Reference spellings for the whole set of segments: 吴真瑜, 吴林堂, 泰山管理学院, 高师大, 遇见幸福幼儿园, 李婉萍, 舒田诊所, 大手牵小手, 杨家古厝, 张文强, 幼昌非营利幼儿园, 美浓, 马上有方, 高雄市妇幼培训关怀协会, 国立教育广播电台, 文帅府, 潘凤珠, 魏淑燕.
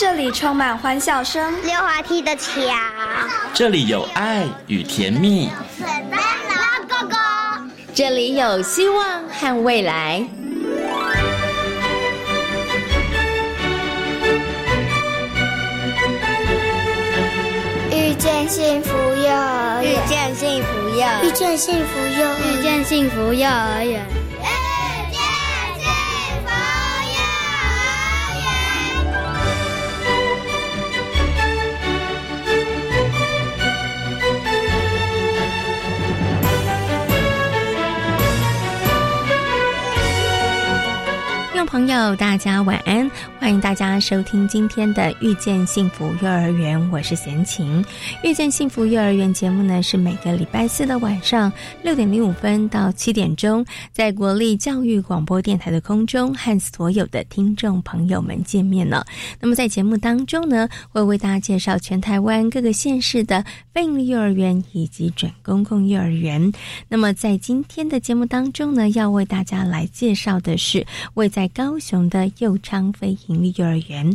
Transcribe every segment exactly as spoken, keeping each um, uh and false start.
这里充满欢笑声，溜滑梯的桥，这里有爱与甜蜜，哥哥，这里有希望和未来。遇见幸福幼儿园，遇见幸福幼儿园，遇见幸福幼儿园，遇见幸福幼儿园。朋友大家晚安，欢迎大家收听今天的遇见幸福幼儿园，我是贤琴。遇见幸福幼儿园节目呢，是每个礼拜四的晚上六点零五分到七点钟，在国立教育广播电台的空中和所有的听众朋友们见面了。那么在节目当中呢，会为大家介绍全台湾各个县市的非营利幼儿园以及准公共幼儿园。那么在今天的节目当中呢，要为大家来介绍的是位在高雄的幼昌非营利幼儿园。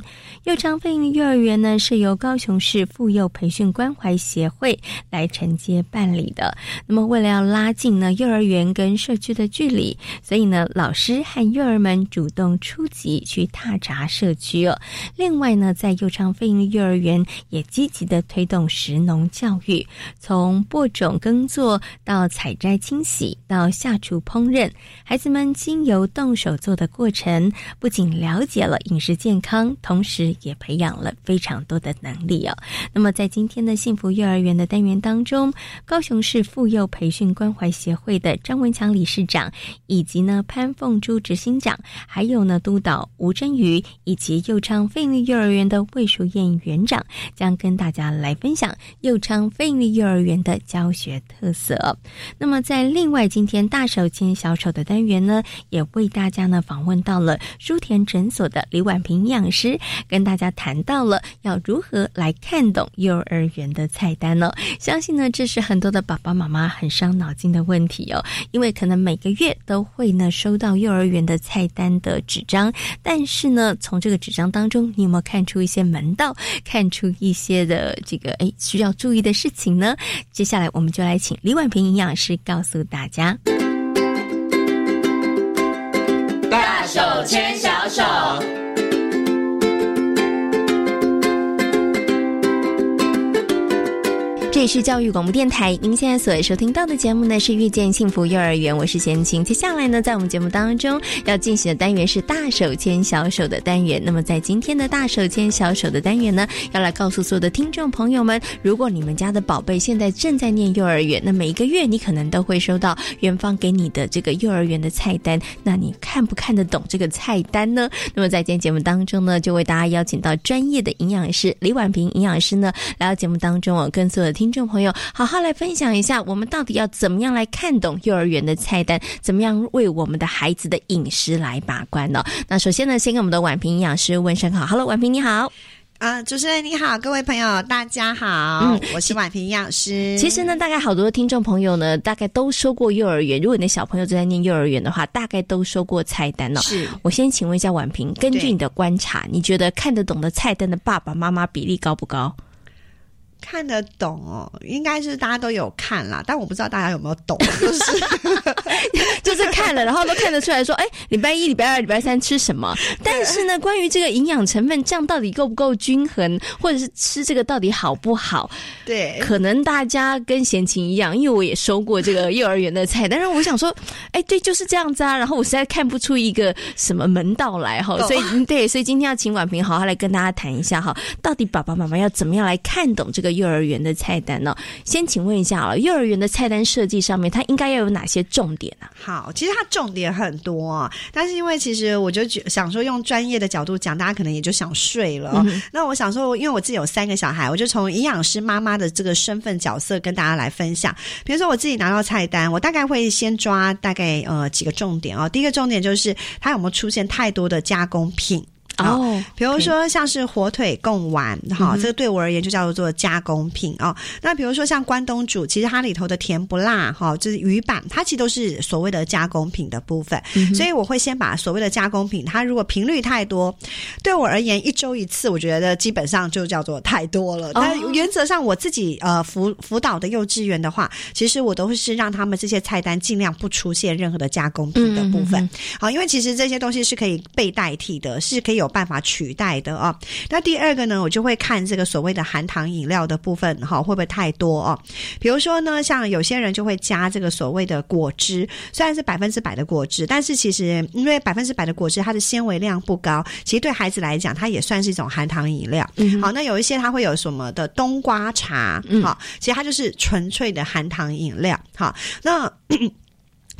幼昌非营利幼儿园呢，是由高雄市妇幼培训关怀协会来承接办理的。那么为了要拉近呢幼儿园跟社区的距离，所以呢老师和幼儿们主动出击去踏查社区哦。另外呢，在幼昌非营利幼儿园也积极的推动食农教育，从播种耕作到采摘清洗到下厨烹饪，孩子们经由动手做的过程，不仅了解了饮食健康，同时也培养了非常多的能力哦。那么在今天的幸福幼儿园的单元当中，高雄市妇幼培训关怀协会的张文强理事长，以及呢潘凤珠执行长，还有呢督导吴真瑜，以及幼昌非营利幼儿园的魏淑燕园长，将跟大家来分享幼昌非营利幼儿园的教学特色哦。那么在另外今天大手牵小手的单元呢，也为大家呢访问到了舒田诊所的李婉萍营养师，跟大家谈到了要如何来看懂幼儿园的菜单哦。相信呢这是很多的爸爸妈妈很伤脑筋的问题哦，因为可能每个月都会呢收到幼儿园的菜单的纸张，但是呢从这个纸张当中，你有没有看出一些门道，看出一些的这个哎需要注意的事情呢？接下来我们就来请李婉萍营养师告诉大家。大手牵小手，这里是教育广播电台，您现在所收听到的节目呢是遇见幸福幼儿园，我是贤琴。接下来呢，在我们节目当中要进行的单元是大手牵小手的单元。那么在今天的大手牵小手的单元呢，要来告诉所有的听众朋友们，如果你们家的宝贝现在正在念幼儿园，那每一个月你可能都会收到园方给你的这个幼儿园的菜单，那你看不看得懂这个菜单呢？那么在今天节目当中呢，就为大家邀请到专业的营养师李婉萍营养师呢来到节目当中，我跟所有的听众听众朋友好好来分享一下，我们到底要怎么样来看懂幼儿园的菜单，怎么样为我们的孩子的饮食来把关哦。那首先呢，先跟我们的婉萍营养师问声好。 Hello， 婉萍你好。啊、呃，主持人你好，各位朋友大家好，嗯，我是婉萍营养师。其实呢，大概好多听众朋友呢，大概都收过幼儿园。如果你的小朋友正在念幼儿园的话，大概都收过菜单哦。是，我先请问一下婉萍，根据你的观察，你觉得看得懂的菜单的爸爸妈妈比例高不高？看得懂哦，应该是大家都有看啦，但我不知道大家有没有懂，就是就是看了，然后都看得出来说，哎，礼拜一、礼拜二、礼拜三吃什么？但是呢，关于这个营养成分，这样到底够不够均衡，或者是吃这个到底好不好？对，可能大家跟贤琴一样，因为我也收过这个幼儿园的菜，但是我想说，哎，对，就是这样子啊。然后我实在看不出一个什么门道来哈、哦，所以对，所以今天要请婉萍好好来跟大家谈一下哈，到底爸爸妈妈要怎么样来看懂这个幼儿园的菜单呢、哦？先请问一下啊，幼儿园的菜单设计上面，它应该要有哪些重点啊？好，其实它重点很多、哦，但是因为其实我就想说，用专业的角度讲，大家可能也就想睡了、哦嗯。那我想说，因为我自己有三个小孩，我就从营养师妈妈的这个身份角色跟大家来分享。比如说我自己拿到菜单，我大概会先抓大概呃几个重点哦。第一个重点就是它有没有出现太多的加工品。哦，哦，比如说像是火腿贡丸哈、嗯，这个对我而言就叫做加工品哦。那比如说像关东煮，其实它里头的甜不辣哈、哦，就是鱼板，它其实都是所谓的加工品的部分、嗯。所以我会先把所谓的加工品，它如果频率太多，对我而言一周一次，我觉得基本上就叫做太多了。哦、但原则上我自己呃辅辅导的幼稚园的话，其实我都是让他们这些菜单尽量不出现任何的加工品的部分。嗯嗯嗯好，因为其实这些东西是可以被代替的，是可以有办法取代的啊、哦。那第二个呢，我就会看这个所谓的含糖饮料的部分哈、哦，会不会太多哦？比如说呢，像有些人就会加这个所谓的果汁，虽然是百分之百的果汁，但是其实因为百分之百的果汁它的纤维量不高，其实对孩子来讲，它也算是一种含糖饮料。嗯、好，那有一些它会有什么的冬瓜茶，好、嗯哦，其实它就是纯粹的含糖饮料。好、哦，那。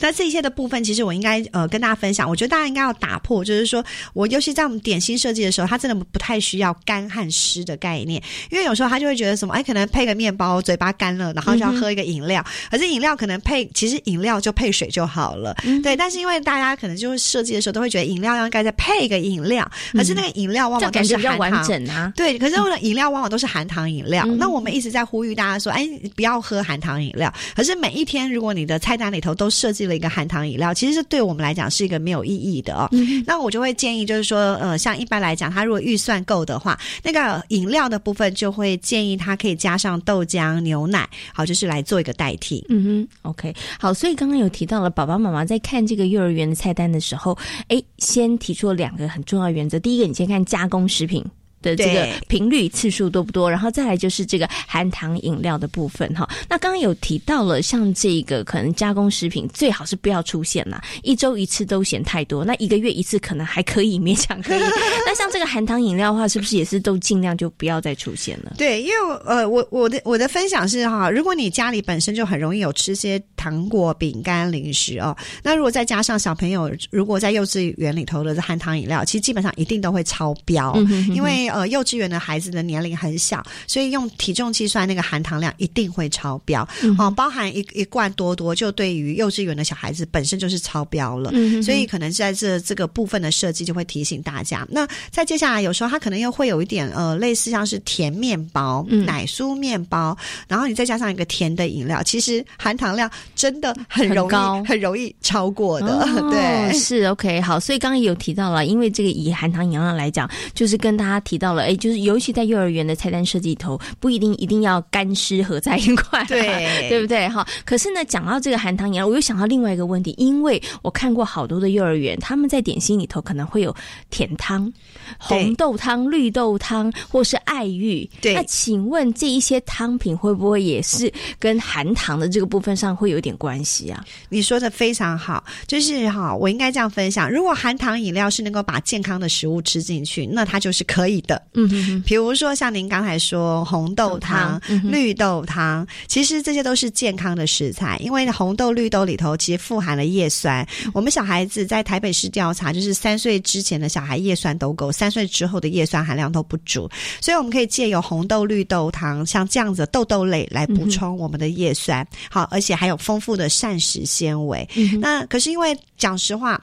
那这些的部分，其实我应该呃跟大家分享。我觉得大家应该要打破，就是说我尤其在我们点心设计的时候，它真的不太需要干和湿的概念，因为有时候他就会觉得什么，哎，可能配个面包，嘴巴干了，然后就要喝一个饮料，可是饮料可能配，其实饮料就配水就好了，嗯、对。但是因为大家可能就是设计的时候都会觉得饮料要应该再配一个饮料，可是那个饮料往往都是含糖，嗯、比较完整啊。对，可是饮料往往都是含糖饮料。嗯、那我们一直在呼吁大家说，哎，不要喝含糖饮料。可是每一天，如果你的菜单里头都设计了一个含糖饮料，其实是对我们来讲是一个没有意义的哦。嗯、那我就会建议，就是说，呃，像一般来讲，他如果预算够的话，那个饮料的部分就会建议他可以加上豆浆、牛奶，好，就是来做一个代替。嗯哼 ，OK， 好，所以刚刚有提到了，爸爸妈妈在看这个幼儿园的菜单的时候，哎，先提出了两个很重要的原则。第一个，你先看加工食品的这个频率次数多不多，然后再来就是这个含糖饮料的部分哈。那刚刚有提到了，像这个可能加工食品最好是不要出现啦，一周一次都嫌太多，那一个月一次可能还可以勉强可以。那像这个含糖饮料的话，是不是也是都尽量就不要再出现了？对，因为呃，我我的我的分享是哈，如果你家里本身就很容易有吃些糖果、饼干、零食哦，那如果再加上小朋友如果在幼稚园里头的含糖饮料，其实基本上一定都会超标，嗯、哼哼因为。呃，幼稚园的孩子的年龄很小，所以用体重计算那个含糖量一定会超标。嗯、哦，包含一一罐多多，就对于幼稚园的小孩子本身就是超标了。嗯、哼哼所以可能在这这个部分的设计就会提醒大家。那再接下来，有时候它可能又会有一点呃，类似像是甜面包、嗯、奶酥面包，然后你再加上一个甜的饮料，其实含糖量真的很容易 很, 很容易超过的。哦、对，是 OK 好，所以刚刚也有提到了，因为这个以含糖饮料来讲，就是跟大家提到。到了哎，就是尤其在幼儿园的菜单设计里头，不一定一定要干湿合在一块、啊，对对不对哈？可是呢，讲到这个含糖饮料，我又想到另外一个问题，因为我看过好多的幼儿园，他们在点心里头可能会有甜汤、红豆汤、绿豆汤，或是爱玉。对，那请问这一些汤品会不会也是跟含糖的这个部分上会有点关系啊？你说的非常好，就是哈，我应该这样分享：如果含糖饮料是能够把健康的食物吃进去，那它就是可以的。嗯哼哼，比如说像您刚才说红豆汤、嗯、绿豆汤，其实这些都是健康的食材，因为红豆、绿豆里头其实富含了叶酸。我们小孩子在台北市调查，就是三岁之前的小孩叶酸都够，三岁之后的叶酸含量都不足，所以我们可以借由红豆、绿豆汤像这样子的豆豆类来补充我们的叶酸、嗯、好，而且还有丰富的膳食纤维、嗯、那可是因为讲实话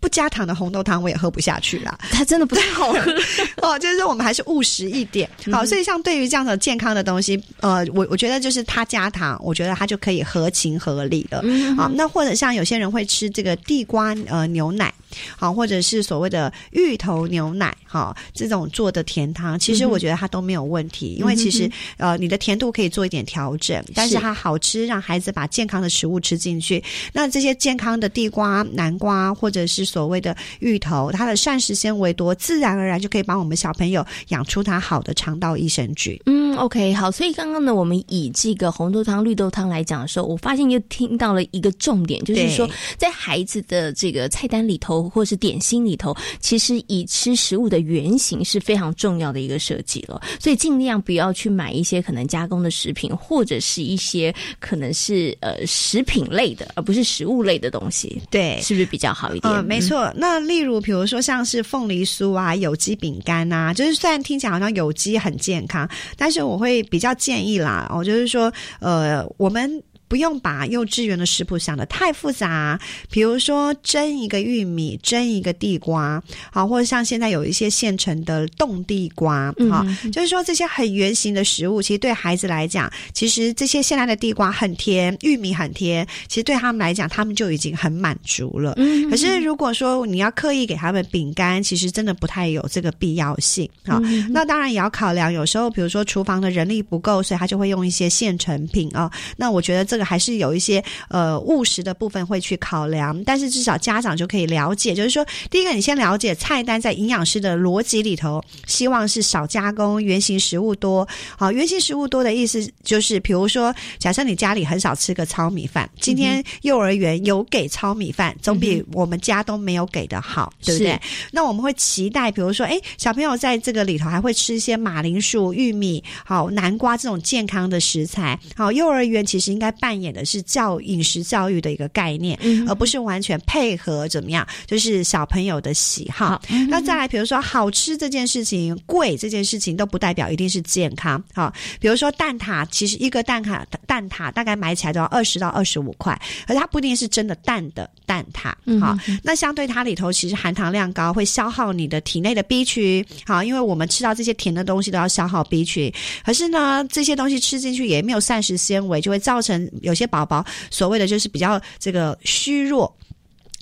不加糖的红豆汤我也喝不下去啦，它真的不太好喝哦，就是说我们还是务实一点。好，所以像对于这样的健康的东西，呃，我我觉得就是它加糖，我觉得它就可以合情合理了。好，那或者像有些人会吃这个地瓜呃牛奶，好，或者是所谓的芋头牛奶，好，这种做的甜汤，其实我觉得它都没有问题，因为其实呃你的甜度可以做一点调整，但是它好吃，让孩子把健康的食物吃进去。那这些健康的地瓜、南瓜或者是所谓的芋头，它的膳食纤维多，自然而然就可以帮我们小朋友养出它好的肠道益生菌。嗯 ，OK， 好，所以刚刚呢，我们以这个红豆汤、绿豆汤来讲的时候，我发现又听到了一个重点，就是说在孩子的这个菜单里头或是点心里头，其实以吃食物的原型是非常重要的一个设计了，所以尽量不要去买一些可能加工的食品，或者是一些可能是呃食品类的，而不是食物类的东西。对，是不是比较好一点？嗯，没没错，那例如比如说像是凤梨酥啊、有机饼干啊，就是虽然听起来好像有机很健康，但是我会比较建议啦，哦，就是说，呃，我们。不用把幼稚园的食谱想得太复杂，比如说蒸一个玉米，蒸一个地瓜，好，或者像现在有一些现成的冻地瓜，好、嗯，就是说这些很圆形的食物，其实对孩子来讲，其实这些现在的地瓜很甜，玉米很甜，其实对他们来讲，他们就已经很满足了。嗯、可是如果说你要刻意给他们饼干，其实真的不太有这个必要性啊、嗯。那当然也要考量，有时候比如说厨房的人力不够，所以他就会用一些现成品啊、哦。那我觉得这个还是有一些呃务实的部分会去考量，但是至少家长就可以了解，就是说，第一个你先了解菜单在营养师的逻辑里头，希望是少加工，原型食物多。好、哦，原型食物多的意思就是，比如说，假设你家里很少吃个糙米饭，今天幼儿园有给糙米饭，总比我们家都没有给的好，嗯、对不对？那我们会期待，比如说，哎，小朋友在这个里头还会吃一些马铃薯、玉米、好南瓜这种健康的食材。好，幼儿园其实应该扮演的是教饮食教育的一个概念，嗯、而不是完全配合怎么样，就是小朋友的喜好。嗯、那再来，比如说好吃这件事情、贵这件事情都不代表一定是健康。好，比如说蛋挞，其实一个蛋挞蛋挞大概买起来都要二十到二十五块，而它不一定是真的蛋的蛋挞。好，嗯、那相对它里头其实含糖量高，会消耗你的体内的 B 群。好，因为我们吃到这些甜的东西都要消耗 B 群，可是呢，这些东西吃进去也没有膳食纤维，就会造成有些宝宝所谓的就是比较这个虚弱。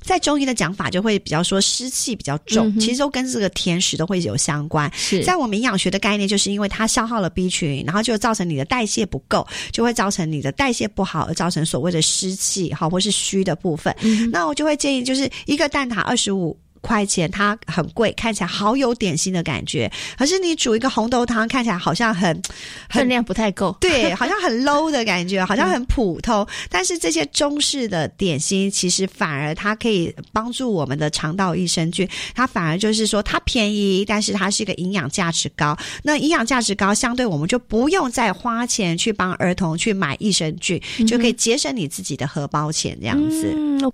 在中医的讲法就会比较说湿气比较重、嗯、其实都跟这个甜食都会有相关。是在我们营养学的概念，就是因为它消耗了 B 群，然后就造成你的代谢不够，就会造成你的代谢不好，而造成所谓的湿气好或是虚的部分、嗯、那我就会建议，就是一个蛋挞二十五块钱，它很贵，看起来好有点心的感觉，可是你煮一个红豆汤看起来好像很分量不太够，对，好像很 low 的感觉好像很普通、嗯、但是这些中式的点心其实反而它可以帮助我们的肠道益生菌，它反而就是说它便宜，但是它是一个营养价值高，那营养价值高相对我们就不用再花钱去帮儿童去买益生菌、嗯、就可以节省你自己的荷包钱这样子、嗯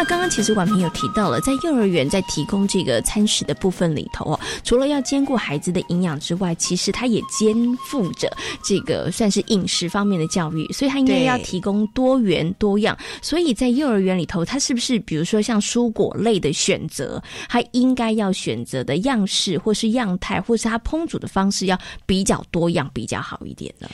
那刚刚其实婉萍有提到了，在幼儿园在提供这个餐食的部分里头哦，除了要兼顾孩子的营养之外，其实他也肩负着这个算是饮食方面的教育，所以他应该要提供多元多样。所以在幼儿园里头，他是不是比如说像蔬果类的选择，他应该要选择的样式或是样态，或是他烹煮的方式要比较多样，比较好一点呢？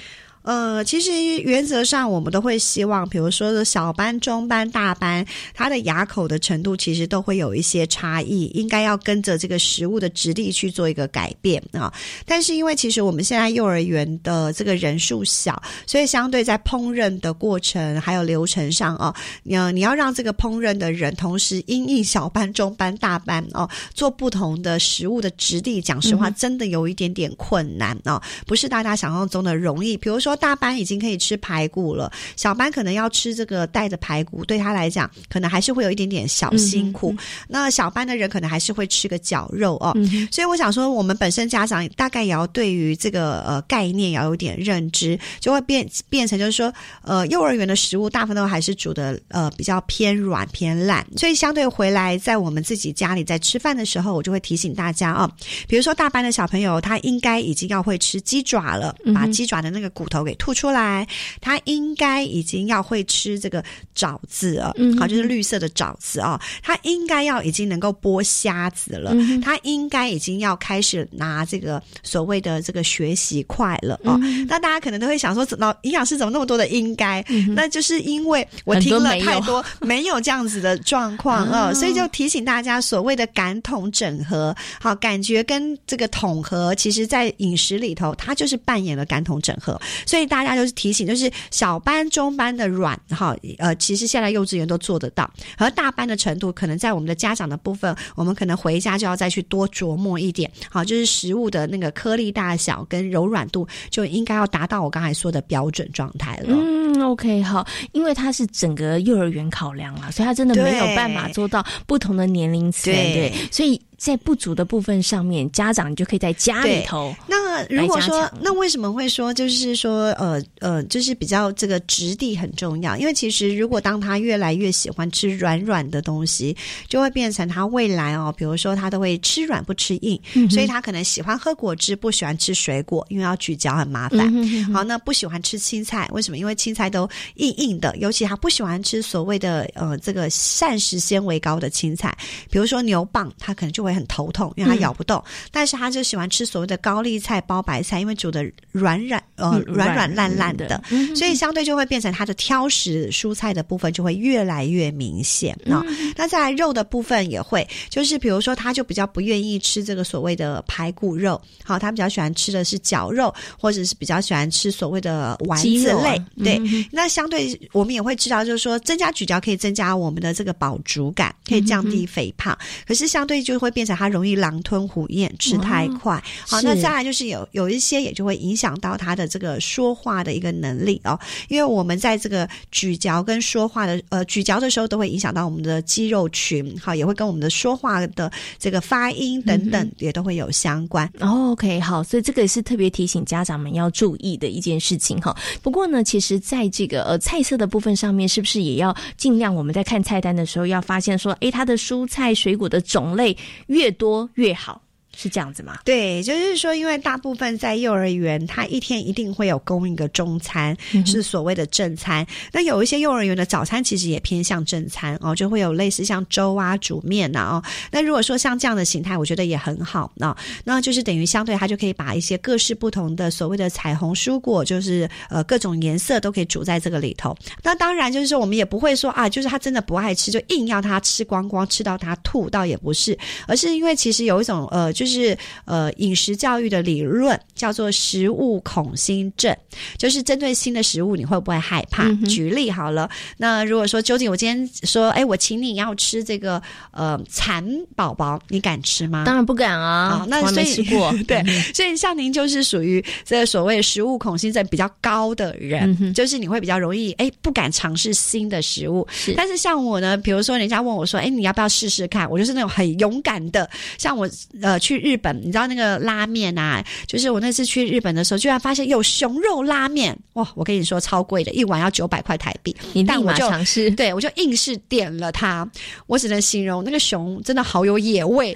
呃，其实原则上我们都会希望，比如说小班、中班、大班，它的牙口的程度其实都会有一些差异，应该要跟着这个食物的质地去做一个改变啊、哦。但是因为其实我们现在幼儿园的这个人数小，所以相对在烹饪的过程还有流程上啊、哦，你、呃、你要让这个烹饪的人同时因应小班、中班、大班哦，做不同的食物的质地，讲实话真的有一点点困难哦，不是大家想象中的容易。比如说大班已经可以吃排骨了，小班可能要吃这个带着排骨，对他来讲可能还是会有一点点小辛苦、嗯、那小班的人可能还是会吃个绞肉哦、嗯。所以我想说我们本身家长大概也要对于这个呃概念要有点认知，就会变变成就是说呃幼儿园的食物大部分都还是煮的呃比较偏软偏烂，所以相对回来在我们自己家里在吃饭的时候，我就会提醒大家哦，比如说大班的小朋友他应该已经要会吃鸡爪了，把鸡爪的那个骨头给吐出来，他应该已经要会吃这个枣子了、嗯、好，就是绿色的枣子啊、哦，他应该要已经能够剥虾子了、嗯、他应该已经要开始拿这个所谓的这个学习块了哦、嗯。那大家可能都会想说营养师怎么那么多的应该、嗯、那就是因为我听了太多没有这样子的状况哦，所以就提醒大家所谓的感统整合，好，感觉跟这个统合其实在饮食里头它就是扮演了感统整合，所以大家就是提醒，就是小班、中班的软哈，呃，其实现在幼稚园都做得到，而大班的程度，可能在我们的家长的部分，我们可能回家就要再去多琢磨一点，好，就是食物的那个颗粒大小跟柔软度，就应该要达到我刚才说的标准状态了。嗯 ，OK， 好，因为它是整个幼儿园考量了、啊，所以它真的没有办法做到不同的年龄层，对，对所以在不足的部分上面，家长就可以在家里头。那如果说，那为什么会说就是说呃呃，就是比较这个质地很重要？因为其实如果当他越来越喜欢吃软软的东西，就会变成他未来哦，比如说他都会吃软不吃硬，嗯、所以他可能喜欢喝果汁，不喜欢吃水果，因为要咀嚼很麻烦。嗯、哼哼好，那不喜欢吃青菜，为什么？因为青菜都硬硬的，尤其他不喜欢吃所谓的呃这个膳食纤维高的青菜，比如说牛蒡，他可能就会很头痛，因为他咬不动、嗯、但是他就喜欢吃所谓的高丽菜、包白菜，因为煮的软软呃软软烂烂的、嗯、所以相对就会变成他的挑食蔬菜的部分就会越来越明显、嗯哦、那再来肉的部分也会，就是比如说他就比较不愿意吃这个所谓的排骨肉，好、哦，他比较喜欢吃的是绞肉，或者是比较喜欢吃所谓的丸子类、啊、对、嗯、那相对我们也会知道就是说增加咀嚼可以增加我们的这个饱足感，可以降低肥胖、嗯、可是相对就会变成他容易狼吞虎咽，吃太快。好，那再来就是有有一些也就会影响到他的这个说话的一个能力哦，因为我们在这个咀嚼跟说话的呃咀嚼的时候都会影响到我们的肌肉群，好，也会跟我们的说话的这个发音等等也都会有相关。嗯哦、OK， 好，所以这个是特别提醒家长们要注意的一件事情哈、哦。不过呢，其实在这个呃菜色的部分上面，是不是也要尽量我们在看菜单的时候要发现说，哎，它的蔬菜水果的种类越多越好，是这样子吗？对，就是说因为大部分在幼儿园他一天一定会有供应个中餐、嗯、是所谓的正餐，那有一些幼儿园的早餐其实也偏向正餐哦，就会有类似像粥啊煮面啊哦。那如果说像这样的形态我觉得也很好、哦、那就是等于相对他就可以把一些各式不同的所谓的彩虹蔬果，就是呃各种颜色都可以煮在这个里头。那当然就是说我们也不会说啊，就是他真的不爱吃就硬要他吃光光，吃到他吐，倒也不是，而是因为其实有一种呃就就是呃饮食教育的理论叫做食物恐新症，就是针对新的食物你会不会害怕、嗯、举例好了，那如果说究竟我今天说哎，我请你要吃这个呃蚕宝宝，你敢吃吗？当然不敢啊、哦、那所以我没吃过对、嗯、所以像您就是属于这个所谓食物恐新症比较高的人、嗯、就是你会比较容易哎不敢尝试新的食物，是但是像我呢，比如说人家问我说哎，你要不要试试看，我就是那种很勇敢的，像我呃去去日本，你知道那个拉面啊，就是我那次去日本的时候居然发现有熊肉拉面，哇，我跟你说超贵的，一碗要九百块台币，你立马尝试，对，我就硬是点了它，我只能形容那个熊真的好有野味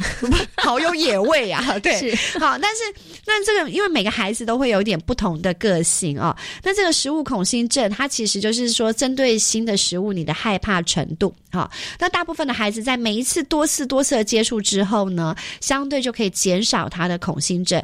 好有野味啊，对，好，但是那这个因为每个孩子都会有点不同的个性哦，那这个食物恐新症它其实就是说针对新的食物你的害怕程度、哦、那大部分的孩子在每一次多次多次的接触之后呢，相对就可以减少他的恐新症，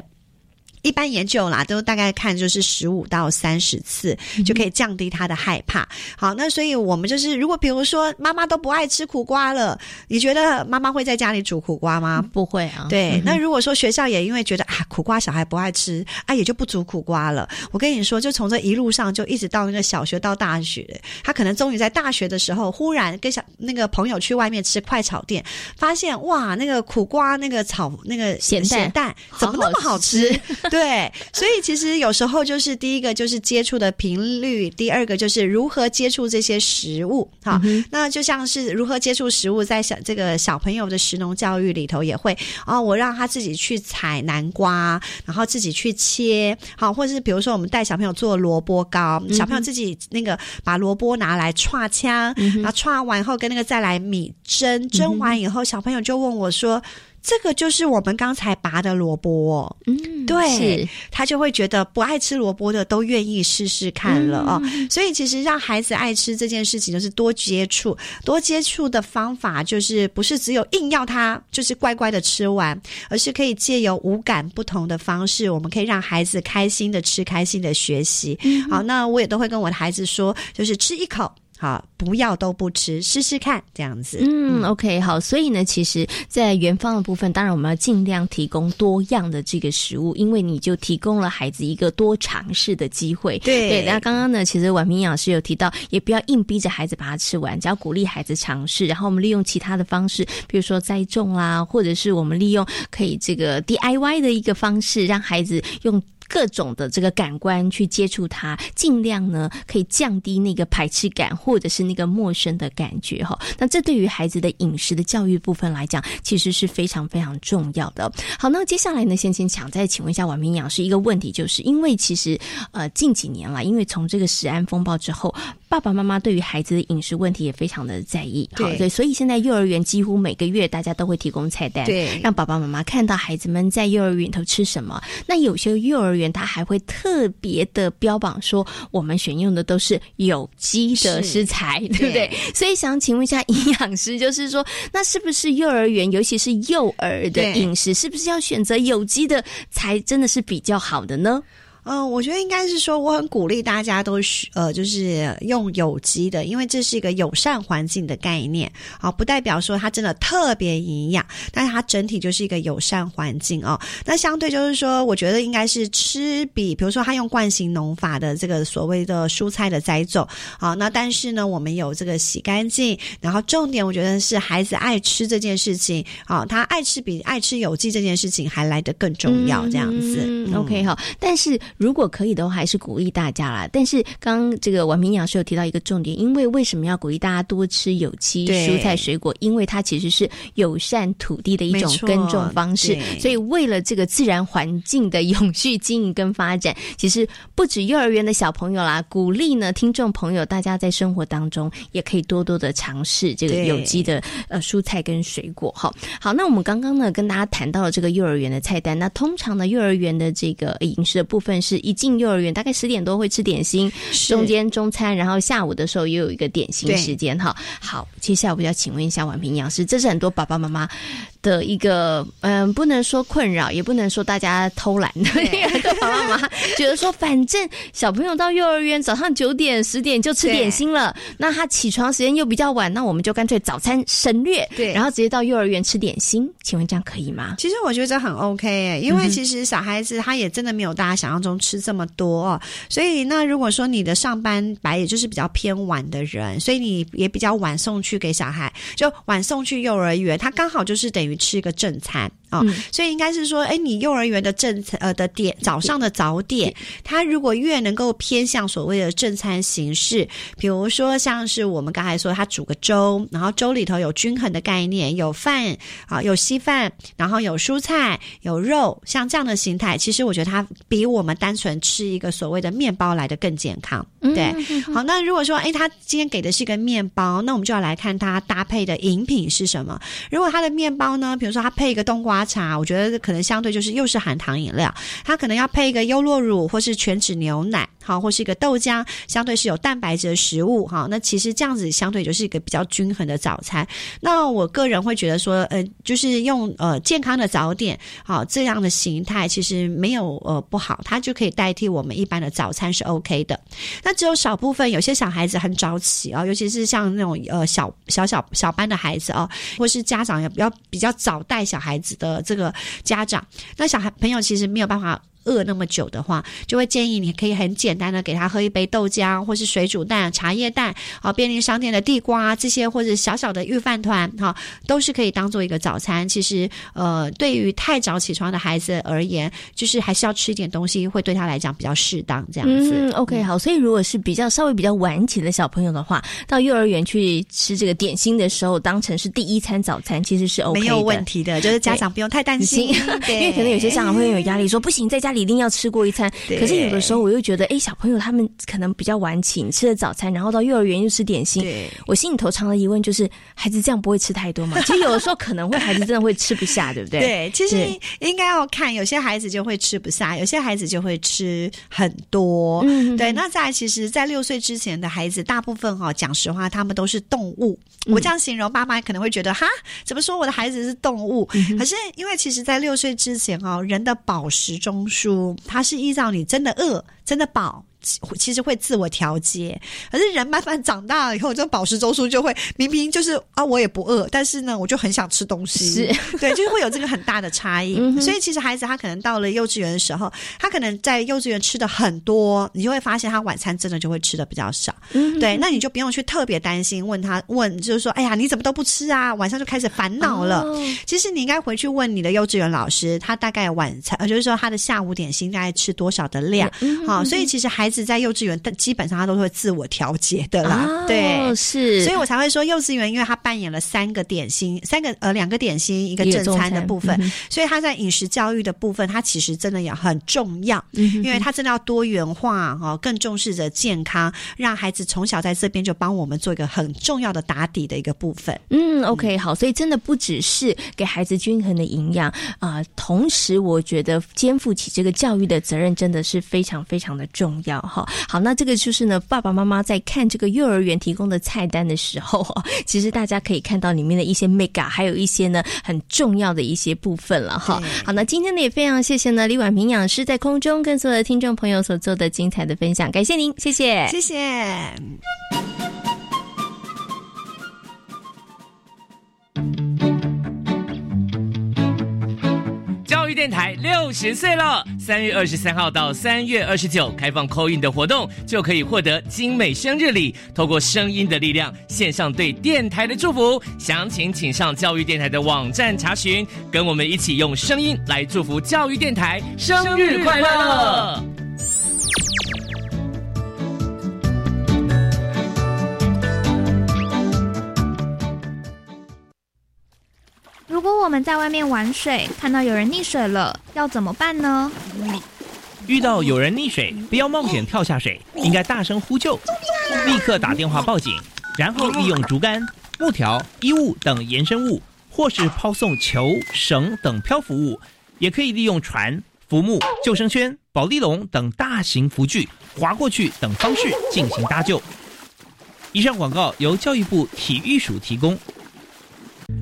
一般研究啦都大概看就是十五到三十次、嗯、就可以降低他的害怕。好，那所以我们就是如果比如说妈妈都不爱吃苦瓜了，你觉得妈妈会在家里煮苦瓜吗？不会啊。对、嗯、那如果说学校也因为觉得啊苦瓜小孩不爱吃啊，也就不煮苦瓜了，我跟你说就从这一路上就一直到那个小学到大学，他可能终于在大学的时候忽然跟小那个朋友去外面吃快炒店，发现哇那个苦瓜那个炒那个咸蛋怎么那么好吃，好好吃对，所以其实有时候就是第一个就是接触的频率，第二个就是如何接触这些食物。好、嗯，那就像是如何接触食物，在小这个小朋友的食农教育里头也会啊、哦，我让他自己去采南瓜，然后自己去切，好，或者是比如说我们带小朋友做萝卜糕，嗯、小朋友自己那个把萝卜拿来串枪、嗯，然后串完以后跟那个再来米蒸，蒸完以后小朋友就问我说。这个就是我们刚才拔的萝卜、哦，嗯，对，他就会觉得不爱吃萝卜的都愿意试试看了哦、嗯。所以其实让孩子爱吃这件事情，就是多接触，多接触的方法就是不是只有硬要他就是乖乖的吃完，而是可以借由五感不同的方式，我们可以让孩子开心的吃，开心的学习。嗯、好，那我也都会跟我的孩子说，就是吃一口。好，不要都不吃，试试看这样子。嗯 ，OK， 好。所以呢，其实在园方的部分，当然我们要尽量提供多样的这个食物，因为你就提供了孩子一个多尝试的机会。对，对。那刚刚呢，其实婉萍营养师有提到，也不要硬逼着孩子把它吃完，只要鼓励孩子尝试。然后我们利用其他的方式，比如说栽种啦，或者是我们利用可以这个 D I Y 的一个方式，让孩子用各种的这个感官去接触它，尽量呢可以降低那个排斥感或者是那个陌生的感觉哈。那这对于孩子的饮食的教育部分来讲，其实是非常非常重要的。好，那接下来呢，先先想再请问一下婉萍营养师一个问题，就是因为其实呃近几年啦，因为从这个食安风暴之后，爸爸妈妈对于孩子的饮食问题也非常的在意，对，好，对，所以现在幼儿园几乎每个月大家都会提供菜单，对，让爸爸妈妈看到孩子们在幼儿园头吃什么。那有些幼儿园他还会特别的标榜说，我们选用的都是有机的食材，对不对？所以想请问一下营养师，就是说，那是不是幼儿园，尤其是幼儿的饮食，是不是要选择有机的才真的是比较好的呢？嗯、呃，我觉得应该是说，我很鼓励大家都呃，就是用有机的，因为这是一个友善环境的概念啊、哦，不代表说它真的特别营养，但是它整体就是一个友善环境哦。那相对就是说，我觉得应该是吃比，比如说他用惯行农法的这个所谓的蔬菜的栽种啊、哦，那但是呢，我们有这个洗干净，然后重点我觉得是孩子爱吃这件事情啊、哦，他爱吃比爱吃有机这件事情还来得更重要，这样子。嗯嗯、OK 好，但是。如果可以的话，还是鼓励大家啦。但是刚刚这个婉萍营养师有提到一个重点，因为为什么要鼓励大家多吃有机蔬菜水果？因为它其实是友善土地的一种耕种方式，所以为了这个自然环境的永续经营跟发展，其实不止幼儿园的小朋友啦，鼓励呢听众朋友，大家在生活当中也可以多多的尝试这个有机的呃蔬菜跟水果。好，好，那我们刚刚呢跟大家谈到了这个幼儿园的菜单，那通常呢幼儿园的这个饮食的部分。是一进幼儿园大概十点多会吃点心，中间中餐，然后下午的时候也有一个点心时间哈。好，接下来我就要请问一下婉萍营养师，这是很多爸爸妈妈的一个嗯，不能说困扰，也不能说大家偷懒，很多爸爸妈妈觉得说，反正小朋友到幼儿园早上九点十点就吃点心了，那他起床时间又比较晚，那我们就干脆早餐省略，对，然后直接到幼儿园吃点心，请问这样可以吗？其实我觉得很 OK、欸、因为其实小孩子他也真的没有大家想象中吃这么多、哦，所以那如果说你的上班白也就是比较偏晚的人，所以你也比较晚送去给小孩，就晚送去幼儿园，他刚好就是等于吃个正餐啊、哦嗯，所以应该是说，哎，你幼儿园的正餐呃的点早上的早点，它如果越能够偏向所谓的正餐形式，比如说像是我们刚才说，它煮个粥，然后粥里头有均衡的概念，有饭啊、呃，有稀饭，然后有蔬菜，有肉，像这样的形态，其实我觉得它比我们单纯吃一个所谓的面包来的更健康。对，嗯、好，那如果说，哎，它今天给的是一个面包，那我们就要来看它搭配的饮品是什么。如果它的面包呢？比如说他配一个冬瓜茶，我觉得可能相对就是又是含糖饮料，他可能要配一个优酪乳或是全脂牛奶，好，或是一个豆浆，相对是有蛋白质的食物，好，那其实这样子相对就是一个比较均衡的早餐。那我个人会觉得说，呃，就是用呃健康的早点，好，这样的形态其实没有呃不好，它就可以代替我们一般的早餐是 OK 的。那只有少部分有些小孩子很早起啊、哦，尤其是像那种呃小小小小班的孩子啊、哦，或是家长也比较比较早带小孩子的这个家长，那小孩朋友其实没有办法。饿那么久的话，就会建议你可以很简单的给他喝一杯豆浆，或是水煮蛋、茶叶蛋，啊，便利商店的地瓜这些，或者小小的御饭团，哈、啊，都是可以当做一个早餐。其实，呃，对于太早起床的孩子而言，就是还是要吃一点东西，会对他来讲比较适当这样子。嗯 ，OK， 好。所以如果是比较稍微比较晚起的小朋友的话，到幼儿园去吃这个点心的时候，当成是第一餐早餐，其实是 OK 的，没有问题的，就是家长不用太担心，因为可能有些家长会有压力，说不行，在家。一定要吃过一餐，可是有的时候我又觉得，哎，小朋友他们可能比较晚起，你吃了早餐，然后到幼儿园又吃点心。对，我心里头常的疑问就是，孩子这样不会吃太多吗？其实有的时候可能会，孩子真的会吃不下，对不对？对，其实应该要看，有些孩子就会吃不下，有些孩子就会吃很多。嗯、对，那在其实，在六岁之前的孩子，大部分哈、哦，讲实话，他们都是动物。我这样形容，爸妈可能会觉得，哈，怎么说我的孩子是动物？嗯、可是因为其实，在六岁之前哈、哦，人的饱食中枢。它是依照你真的饿真的饱其实会自我调节。可是人慢慢长大了以后，这饱食中枢就会明明就是啊，我也不饿，但是呢，我就很想吃东西。是，对，就是会有这个很大的差异。嗯、所以其实孩子他可能到了幼稚园的时候，他可能在幼稚园吃的很多，你就会发现他晚餐真的就会吃的比较少。嗯、对，那你就不用去特别担心问他问，就是说，哎呀，你怎么都不吃啊？晚上就开始烦恼了。哦、其实你应该回去问你的幼稚园老师，他大概晚餐，就是说他的下午点心大概吃多少的量。嗯、好，所以其实孩子在幼稚园，基本上他都会自我调节的啦。哦、对，是，所以我才会说幼稚园，因为他扮演了三个点心，三个呃两个点心，一个正餐的部分，嗯、所以他在饮食教育的部分，他其实真的也很重要，嗯、因为他真的要多元化哈，更重视着健康，让孩子从小在这边就帮我们做一个很重要的打底的一个部分。嗯 ，OK， 好，所以真的不只是给孩子均衡的营养啊、呃，同时我觉得肩负起这个教育的责任，真的是非常非常的重要。好，那这个就是呢，爸爸妈妈在看这个幼儿园提供的菜单的时候，其实大家可以看到里面的一些 mega， 还有一些呢很重要的一些部分了哈。好，那今天呢也非常谢谢呢李婉萍营养师在空中跟所有的听众朋友所做的精彩的分享，感谢您，谢谢，谢谢。教育电台六十岁了，三月二十三号到三月二十九开放 call in 的活动，就可以获得精美生日礼。透过声音的力量，献上对电台的祝福。详情请上教育电台的网站查询。跟我们一起用声音来祝福教育电台生日快乐！如果我们在外面玩水，看到有人溺水了，要怎么办呢？遇到有人溺水，不要冒险跳下水，应该大声呼救，立刻打电话报警，然后利用竹竿、木条、衣物等延伸物，或是抛送球、绳等漂浮物，也可以利用船、浮木、救生圈、保丽龙等大型浮具划过去等方式进行搭救。以上广告由教育部体育署提供。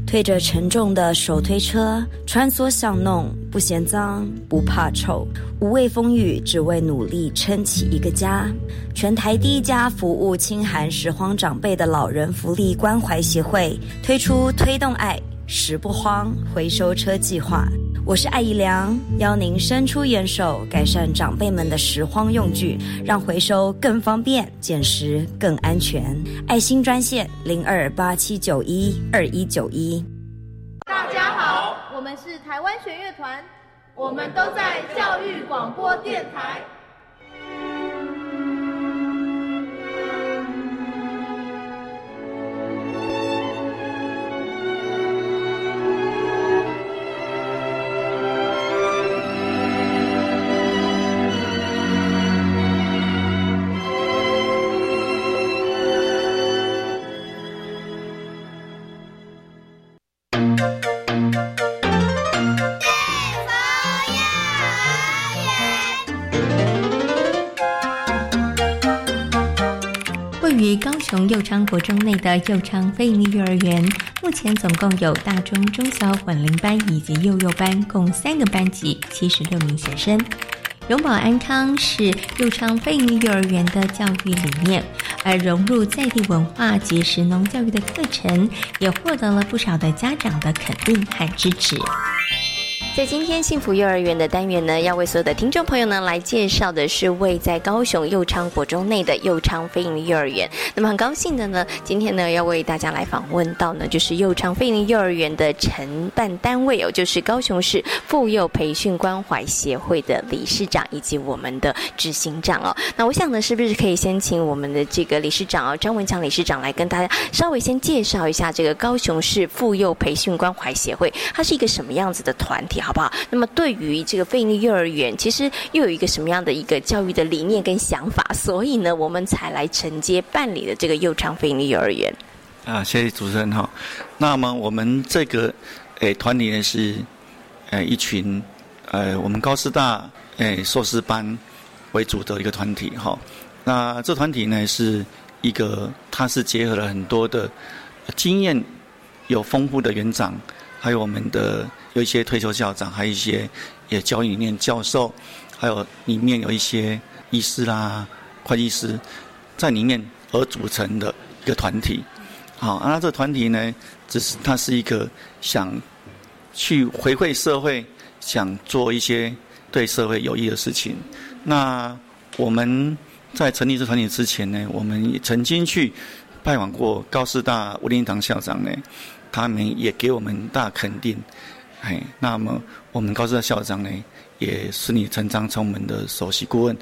推着沉重的手推车穿梭巷弄，不嫌脏，不怕臭，无畏风雨，只为努力撑起一个家。全台第一家服务清寒拾荒长辈的老人福利关怀协会推出推动爱拾不荒回收车计划。我是艾怡良，邀您伸出援手，改善长辈们的拾荒用具，让回收更方便，捡拾更安全。爱心专线零二八七九一二一九一。大家好，我们是台湾弦乐团，我们都在教育广播电台。高雄右昌国中内的右昌非营利幼儿园目前总共有大中中小混龄班以及幼幼班共三个班级七十六名学生。荣保安康是右昌非营利幼儿园的教育理念，而融入在地文化及食农教育的课程也获得了不少的家长的肯定和支持。在今天幸福幼儿园的单元呢，要为所有的听众朋友呢来介绍的是位在高雄右昌国中内的右昌非营利幼儿园。那么很高兴的呢，今天呢要为大家来访问到呢，就是右昌非营利幼儿园的承办单位哦，就是高雄市妇幼培训关怀协会的理事长以及我们的执行长哦。那我想呢，是不是可以先请我们的这个理事长哦，张文强理事长来跟大家稍微先介绍一下这个高雄市妇幼培训关怀协会，它是一个什么样子的团体？好不好？那么对于这个非营利幼儿园，其实又有一个什么样的一个教育的理念跟想法？所以呢，我们才来承接办理的这个右昌非营利幼儿园。啊，谢谢主持人哈。那么我们这个诶团体呢是诶一群呃我们高师大诶硕士班为主的一个团体哈。那这团体呢是一个，它是结合了很多的经验有丰富的园长，还有我们的。有一些退休校长，还有一些也教育里面教授，还有里面有一些医师啦、啊、会计师在里面而组成的一个团体。好，那这个团体呢，只是它是一个想去回馈社会，想做一些对社会有益的事情。那我们在成立这团体之前呢，我们也曾经去拜访过高师大吴林堂校长呢，他们也给我们大肯定。哎，那么我们高师大校长呢，也顺理成章成我们的首席顾问，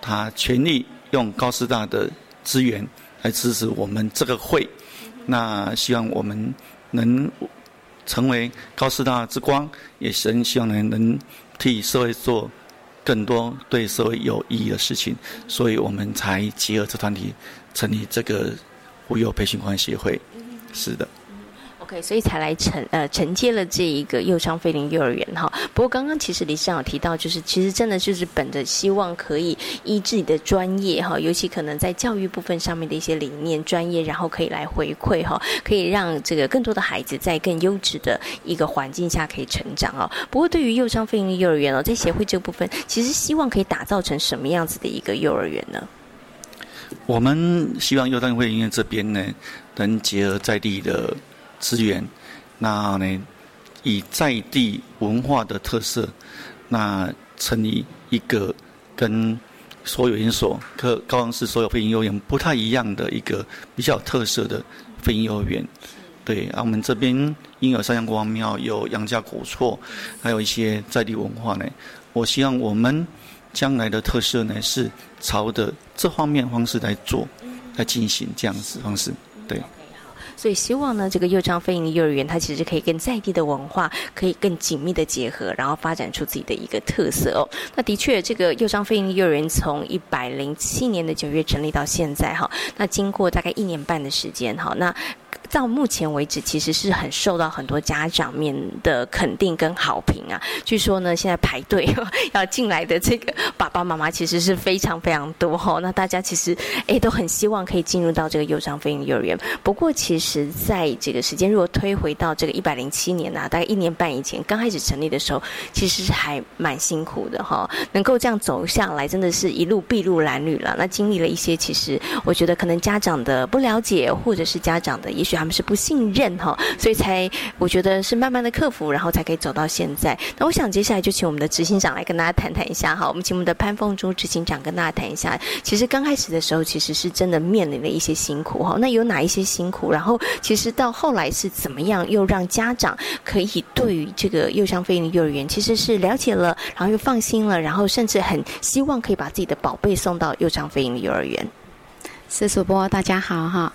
他全力用高师大的资源来支持我们这个会。那希望我们能成为高师大之光，也希望能替社会做更多对社会有意义的事情，所以我们才结合这团体成立这个妇幼培训关怀协会。是的。OK， 所以才来承呃承接了这一个幼昌非营幼儿园哈。不过刚刚其实理事长有提到，就是其实真的就是本着希望可以依自己的专业哈，尤其可能在教育部分上面的一些理念、专业，然后可以来回馈哈，可以让这个更多的孩子在更优质的一个环境下可以成长哦。不过对于幼昌非营幼儿园哦，在协会这部分，其实希望可以打造成什么样子的一个幼儿园呢？我们希望幼昌非营幼儿园这边呢，能结合在地的资源，那呢，以在地文化的特色，那成立一个跟所有研所、跟高雄市所有非营幼儿园不太一样的一个比较有特色的非营幼儿园。对啊，我们这边因有三江国王庙，有杨家古厝，还有一些在地文化呢。我希望我们将来的特色呢，是朝着这方面方式来做，来进行这样子方式。对。所以希望呢，这个幼昌非营幼儿园它其实可以跟在地的文化可以更紧密的结合，然后发展出自己的一个特色哦。那的确，这个幼昌非营幼儿园从一百零七年的九月成立到现在哈，那经过大概一年半的时间哈，那到目前为止，其实是很受到很多家长面的肯定跟好评啊。据说呢，现在排队要进来的这个爸爸妈妈其实是非常非常多哈、哦。那大家其实哎都很希望可以进入到这个幼昌非营幼儿园。不过其实在这个时间如果推回到这个一百零七年啊，大概一年半以前刚开始成立的时候，其实还蛮辛苦的哈、哦。能够这样走下来，真的是一路筚路蓝缕了。那经历了一些，其实我觉得可能家长的不了解，或者是家长的也许。他们是不信任哈，所以才我觉得是慢慢的克服，然后才可以走到现在。那我想接下来就请我们的执行长来跟大家谈谈一下哈。我们请我们的潘凤珠执行长跟大家谈一下，其实刚开始的时候其实是真的面临了一些辛苦哈。那有哪一些辛苦？然后其实到后来是怎么样，又让家长可以对于这个幼昌非营幼儿园其实是了解了，然后又放心了，然后甚至很希望可以把自己的宝贝送到幼昌非营幼儿园。是主播大家好哈。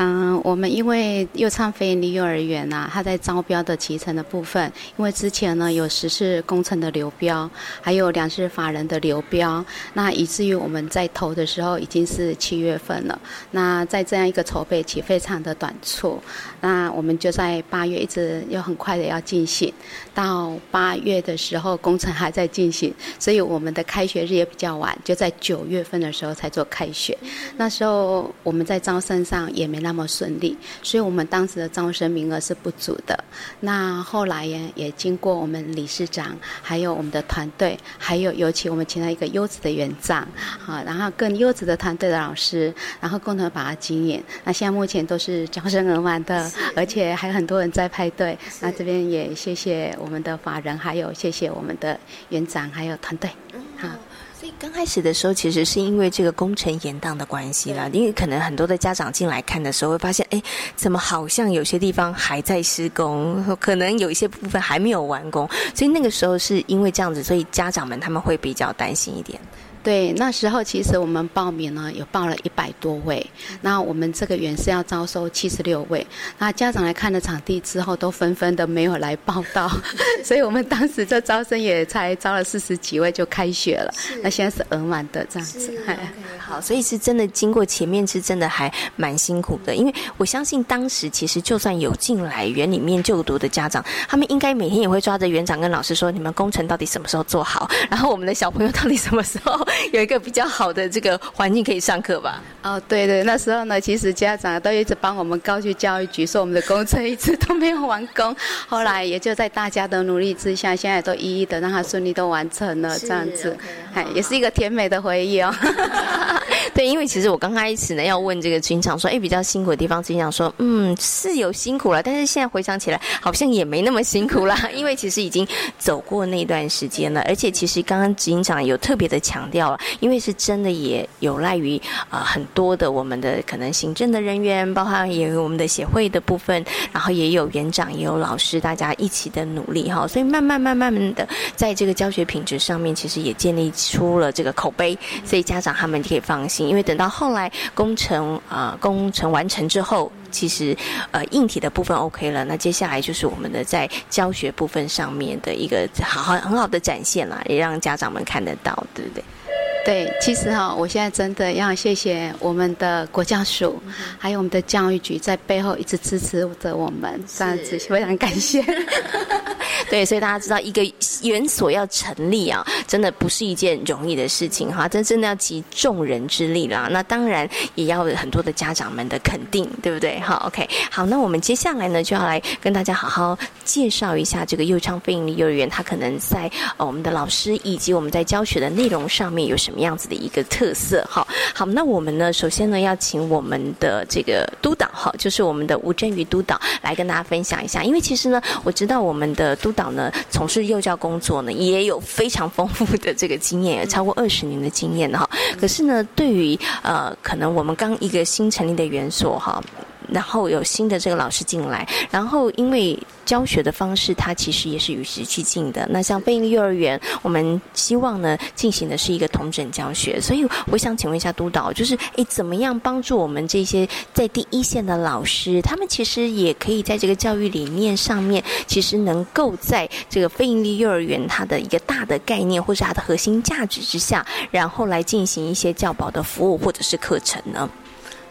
嗯，我们因为幼昌非营利幼儿园啊，它在招标的期程的部分，因为之前呢有十四工程的流标，还有两市法人的流标，那以至于我们在投的时候已经是七月份了，那在这样一个筹备期非常的短促，那我们就在八月一直又很快的要进行，到八月的时候工程还在进行，所以我们的开学日也比较晚，就在九月份的时候才做开学，那时候我们在招生上也没那么顺利，所以我们当时的招生名额是不足的。那后来也也经过我们理事长，还有我们的团队，还有尤其我们请到一个优质的园长，好，然后更优质的团队的老师，然后共同把它经营。那现在目前都是招生额满的，而且还有很多人在排队。那这边也谢谢我们的法人，还有谢谢我们的园长，还有团队。好。刚开始的时候其实是因为这个工程延宕的关系啦，因为可能很多的家长进来看的时候会发现，哎，怎么好像有些地方还在施工，可能有一些部分还没有完工，所以那个时候是因为这样子，所以家长们他们会比较担心一点。对，那时候其实我们报名呢，有报了一百多位。那我们这个园是要招收七十六位。那家长来看了场地之后，都纷纷的没有来报到，所以我们当时这招生也才招了四十几位就开学了。那现在是额满的这样子。Okay, 好，所以是真的经过前面是真的还蛮辛苦的，因为我相信当时其实就算有进来园里面就读的家长，他们应该每天也会抓着园长跟老师说，你们工程到底什么时候做好？然后我们的小朋友到底什么时候？有一个比较好的这个环境可以上课吧？哦，对对，那时候呢，其实家长都一直帮我们告去教育局，说我们的工程一直都没有完工。后来也就在大家的努力之下，现在都一一的让它顺利都完成了，这样子，哎，也是一个甜美的回忆哦。对，因为其实我刚开始呢要问这个军长说，哎，比较辛苦的地方，军长说，嗯，是有辛苦了，但是现在回想起来，好像也没那么辛苦啦，因为其实已经走过那段时间了，而且其实刚刚军长有特别的强调了，因为是真的也有赖于啊、呃、很多的我们的可能行政的人员，包含也有我们的协会的部分，然后也有园长，也有老师，大家一起的努力哈，所以慢慢慢慢的在这个教学品质上面，其实也建立出了这个口碑，所以家长他们可以放心，因为等到后来工程啊、呃、工程完成之后，其实呃硬体的部分 OK 了，那接下来就是我们的在教学部分上面的一个好好很好的展现啦，也让家长们看得到，对不对？对，其实哈、哦，我现在真的要谢谢我们的国教署，嗯、还有我们的教育局在背后一直支持着我们，这样子非常感谢。对，所以大家知道，一个园所要成立啊，真的不是一件容易的事情哈，真真的要集众人之力啦。那当然也要很多的家长们的肯定，对不对？好 ，OK， 好，那我们接下来呢就要来跟大家好好介绍一下这个幼昌非营利幼儿园，它可能在、呃、我们的老师以及我们在教学的内容上面有什么样子的一个特色。好，好，那我们呢，首先呢，要请我们的这个督导，好，就是我们的吴振瑜督导来跟大家分享一下。因为其实呢，我知道我们的督导呢，从事幼教工作呢，也有非常丰富的这个经验，有超过二十年的经验哈。可是呢，对于呃，可能我们刚一个新成立的园所哈，然后有新的这个老师进来，然后因为教学的方式它其实也是与时俱进的，那像非营利幼儿园我们希望呢进行的是一个统整教学，所以我想请问一下督导，就是诶怎么样帮助我们这些在第一线的老师，他们其实也可以在这个教育理念上面其实能够在这个非营利幼儿园它的一个大的概念或是它的核心价值之下，然后来进行一些教保的服务或者是课程呢？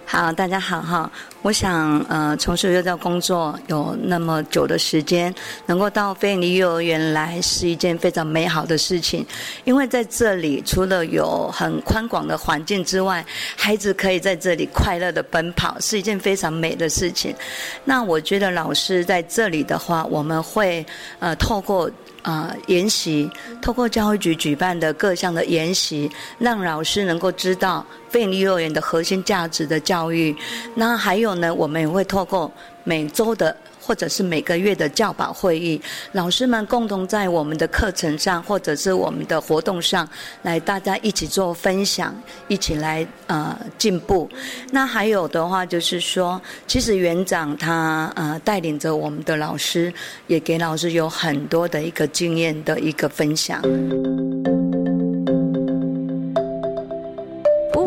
好，大家好哈！我想，呃，从事幼教工作有那么久的时间，能够到非营利幼儿园来是一件非常美好的事情，因为在这里除了有很宽广的环境之外，孩子可以在这里快乐的奔跑，是一件非常美的事情。那我觉得老师在这里的话，我们会呃透过呃研习，透过教育局举办的各项的研习，让老师能够知道非营利幼儿园的核心价值的教育。那还有呢，我们也会透过每周的或者是每个月的教保会议，老师们共同在我们的课程上或者是我们的活动上来大家一起做分享，一起来呃进步。那还有的话就是说，其实园长他呃带领着我们的老师，也给老师有很多的一个经验的一个分享。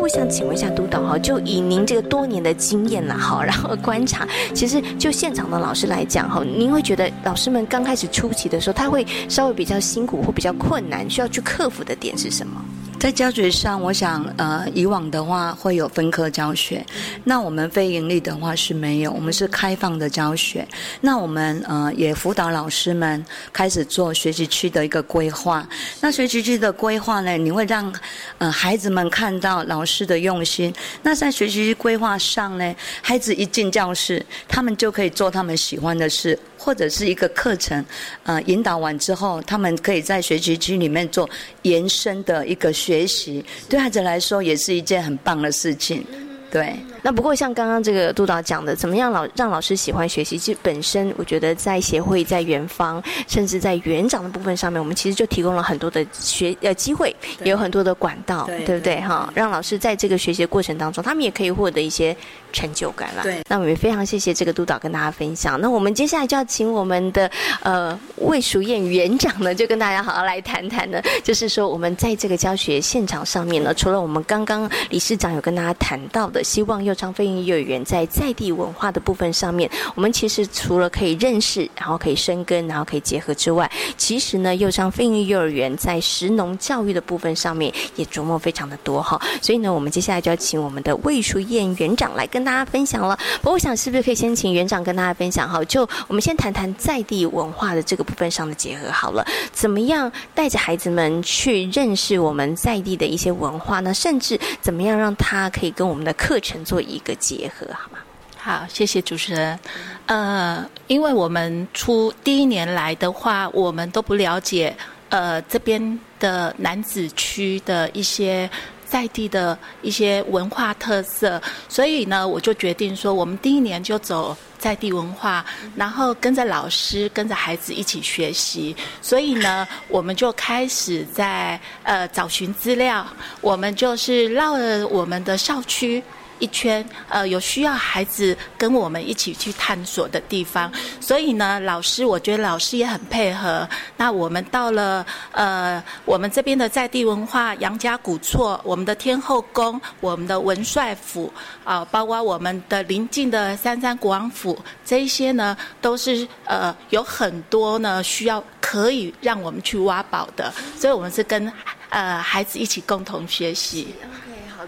我想请问一下督导哈，就以您这个多年的经验啦，好，然后观察，其实就现场的老师来讲哈，您会觉得老师们刚开始初期的时候，他会稍微比较辛苦或比较困难，需要去克服的点是什么？在教学上，我想，呃，以往的话会有分科教学，那我们非营利的话是没有，我们是开放的教学。那我们呃也辅导老师们开始做学习区的一个规划。那学习区的规划呢，你会让呃孩子们看到老师的用心。那在学习区规划上呢，孩子一进教室，他们就可以做他们喜欢的事。或者是一个课程，呃，引导完之后，他们可以在学习区里面做延伸的一个学习，对孩子来说也是一件很棒的事情，对。那不过像刚刚这个督导讲的，怎么样老让老师喜欢学习，这本身我觉得在协会、在园方，甚至在园长的部分上面，我们其实就提供了很多的学呃机会，也有很多的管道， 对, 对不对哈、哦？让老师在这个学习的过程当中，他们也可以获得一些成就感啦。对。那我们也非常谢谢这个督导跟大家分享。那我们接下来就要请我们的呃魏淑燕园长呢，就跟大家好好来谈谈呢，就是说我们在这个教学现场上面呢，除了我们刚刚理事长有跟大家谈到的，希望幼昌非营利幼儿园在在地文化的部分上面，我们其实除了可以认识，然后可以生根，然后可以结合之外，其实呢，幼昌非营利幼儿园在食农教育的部分上面也琢磨非常的多哈。所以呢，我们接下来就要请我们的魏淑燕园长来跟大家分享了。不过我想是不是可以先请园长跟大家分享哈？就我们先谈谈在地文化的这个部分上的结合好了，怎么样带着孩子们去认识我们在地的一些文化呢？甚至怎么样让他可以跟我们的课程做一个结合，好吗？好，谢谢主持人。呃，因为我们初第一年来的话，我们都不了解呃这边的楠梓区的一些在地的一些文化特色，所以呢我就决定说我们第一年就走在地文化，然后跟着老师跟着孩子一起学习。所以呢我们就开始在呃找寻资料，我们就是绕了我们的校区一圈，呃，有需要孩子跟我们一起去探索的地方。所以呢，老师，我觉得老师也很配合。那我们到了呃，我们这边的在地文化，杨家古厝，我们的天后宫，我们的文帅府，啊、呃，包括我们的邻近的三山国王府，这一些呢，都是呃有很多呢需要可以让我们去挖宝的。所以我们是跟呃孩子一起共同学习。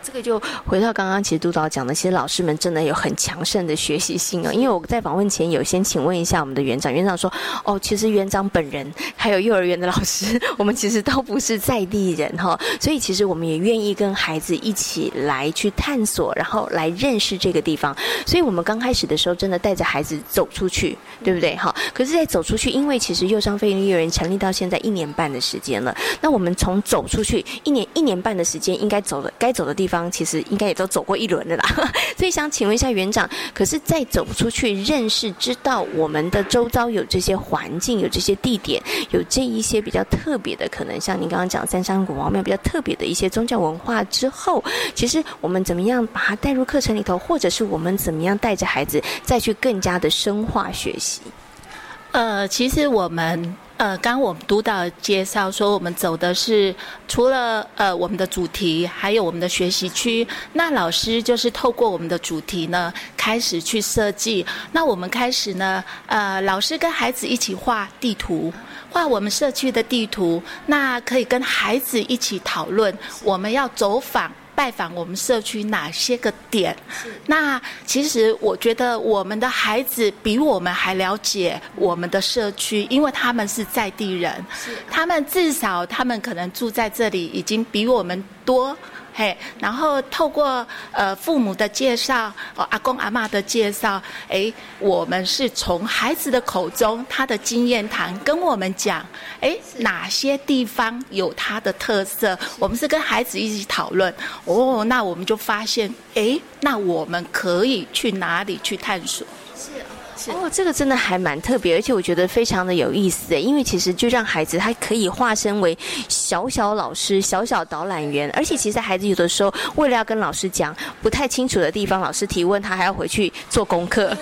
这个就回到刚刚其实督导讲的，其实老师们真的有很强盛的学习性哦。因为我在访问前有先请问一下我们的园长，园长说哦，其实园长本人还有幼儿园的老师，我们其实都不是在地人哈、哦，所以其实我们也愿意跟孩子一起来去探索，然后来认识这个地方。所以我们刚开始的时候真的带着孩子走出去，对不对哈、哦？可是在走出去，因为其实幼商非营利幼儿园成立到现在一年半的时间了，那我们从走出去一年一年半的时间，应该走的该走的地方地方其实应该也都走过一轮了啦，所以想请问一下园长，可是再走出去认识知道我们的周遭有这些环境，有这些地点，有这一些比较特别的，可能像您刚刚讲三山古王庙比较特别的一些宗教文化之后，其实我们怎么样把它带入课程里头，或者是我们怎么样带着孩子再去更加的深化学习？呃，其实我们呃，刚刚我们督导介绍说，我们走的是除了呃我们的主题，还有我们的学习区。那老师就是透过我们的主题呢，开始去设计。那我们开始呢，呃，老师跟孩子一起画地图，画我们社区的地图。那可以跟孩子一起讨论，我们要走访。拜访我们社区哪些个点？那其实我觉得我们的孩子比我们还了解我们的社区，因为他们是在地人，他们至少他们可能住在这里已经比我们多。嘿，然后透过呃父母的介绍，哦阿公阿嬷的介绍，哎，我们是从孩子的口中，他的经验谈跟我们讲，哎哪些地方有他的特色，我们是跟孩子一起讨论。哦，那我们就发现，哎，那我们可以去哪里去探索？是。哦，这个真的还蛮特别，而且我觉得非常的有意思，因为其实就让孩子他可以化身为小小老师、小小导览员，而且其实孩子有的时候为了要跟老师讲不太清楚的地方，老师提问他还要回去做功课，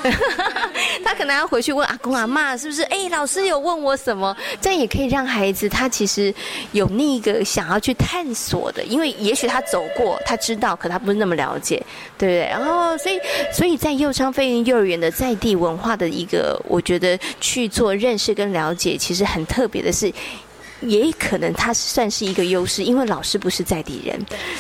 他可能要回去问阿公阿嬷是不是？哎，老师有问我什么？这样也可以让孩子他其实有那个想要去探索的，因为也许他走过，他知道，可他不是那么了解，对不对？然后，所以所以在幼商非营幼儿园的在地文化的一个，我觉得去做认识跟了解，其实很特别的是，也可能它算是一个优势，因为老师不是在地人，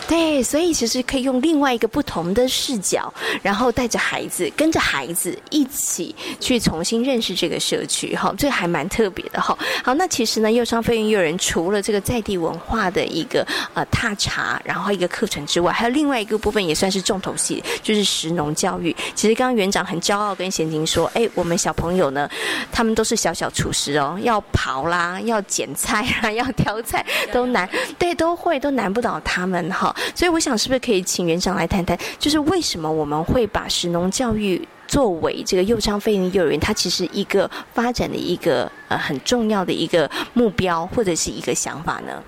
对，所以其实可以用另外一个不同的视角，然后带着孩子，跟着孩子一起去重新认识这个社区，哈，这还蛮特别的哈。好，那其实呢，幼商非营幼儿园除了这个在地文化的一个呃踏查，然后一个课程之外，还有另外一个部分也算是重头戏，就是食农教育。其实刚刚园长很骄傲跟贤晶说，哎，我们小朋友呢，他们都是小小厨师哦，要刨啦，要剪菜。要挑菜都难，对，都会都难不倒他们哈。所以我想是不是可以请园长来谈谈，就是为什么我们会把食农教育作为这个幼商非营幼儿园它其实一个发展的一个呃很重要的一个目标或者是一个想法呢？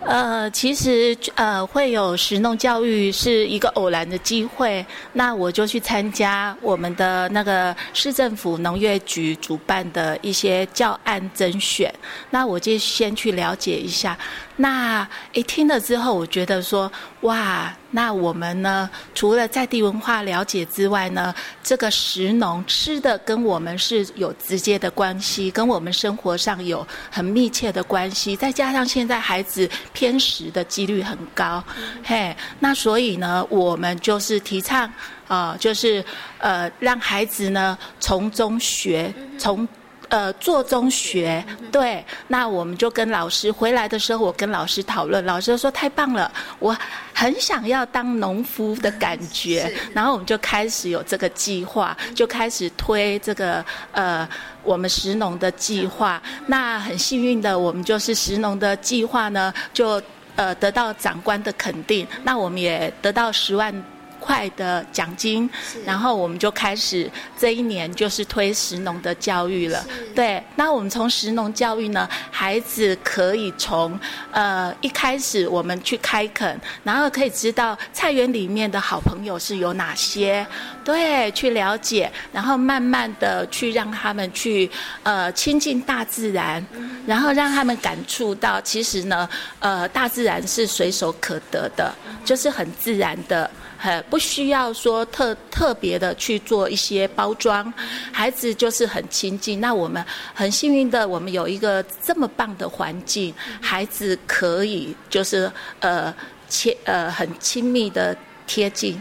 呃，其实呃会有食农教育是一个偶然的机会，那我就去参加我们的那个市政府农业局主办的一些教案甄选，那我就先去了解一下。那一听了之后，我觉得说，哇，那我们呢，除了在地文化了解之外呢，这个食农吃的跟我们是有直接的关系，跟我们生活上有很密切的关系。再加上现在孩子偏食的几率很高，嗯、嘿，那所以呢，我们就是提倡，啊、呃，就是呃，让孩子呢从中学，从。呃，做中学，对，那我们就跟老师回来的时候，我跟老师讨论，老师说太棒了，我很想要当农夫的感觉，然后我们就开始有这个计划，就开始推这个呃我们食农的计划。那很幸运的，我们就是食农的计划呢，就呃得到长官的肯定，那我们也得到十万块的奖金，然后我们就开始这一年就是推食农的教育了。对，那我们从食农教育呢，孩子可以从呃一开始我们去开垦，然后可以知道菜园里面的好朋友是有哪些，对，去了解，然后慢慢的去让他们去呃亲近大自然，然后让他们感触到其实呢呃大自然是随手可得的，就是很自然的，很不需要说特特别的去做一些包装，孩子就是很亲近。那我们很幸运的，我们有一个这么棒的环境，孩子可以就是呃亲呃很亲密的贴近，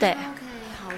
对。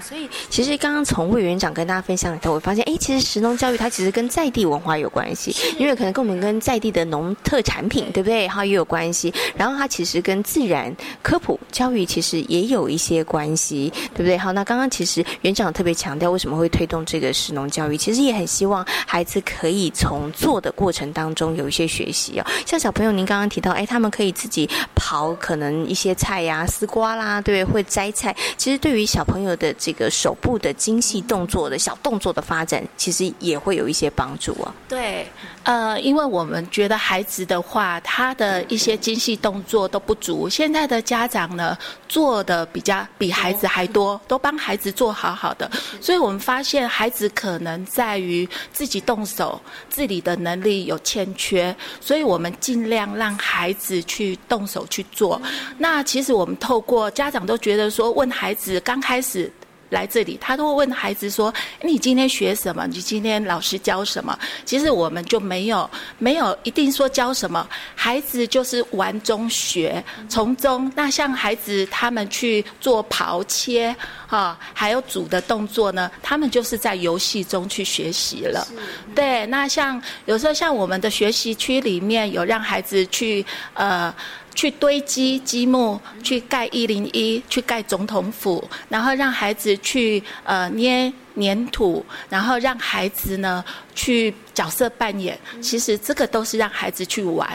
所以其实刚刚从魏园长跟大家分享里头，我发现哎，其实食农教育它其实跟在地文化有关系，因为可能跟我们跟在地的农特产品，对不对，它也有关系，然后它其实跟自然科普教育其实也有一些关系，对不对？好，那刚刚其实园长特别强调为什么会推动这个食农教育，其实也很希望孩子可以从做的过程当中有一些学习哦。像小朋友您刚刚提到哎，他们可以自己刨可能一些菜呀、啊、丝瓜啦，对，会摘菜，其实对于小朋友的这个这个手部的精细动作的小动作的发展，其实也会有一些帮助啊。对，呃，因为我们觉得孩子的话，他的一些精细动作都不足。现在的家长呢，做的比较比孩子还多，都帮孩子做好好的，所以我们发现孩子可能在于自己动手、自理的能力有欠缺，所以我们尽量让孩子去动手去做。那其实我们透过家长都觉得说，问孩子刚开始来这里，他都会问孩子说：“你今天学什么？你今天老师教什么？”其实我们就没有没有一定说教什么，孩子就是玩中学，从中。那像孩子他们去做刨切啊，还有煮的动作呢，他们就是在游戏中去学习了。对，那像有时候像我们的学习区里面有让孩子去呃。去堆积积木，去盖一零一，去盖总统府，然后让孩子去呃捏粘土，然后让孩子呢去角色扮演，其实这个都是让孩子去玩。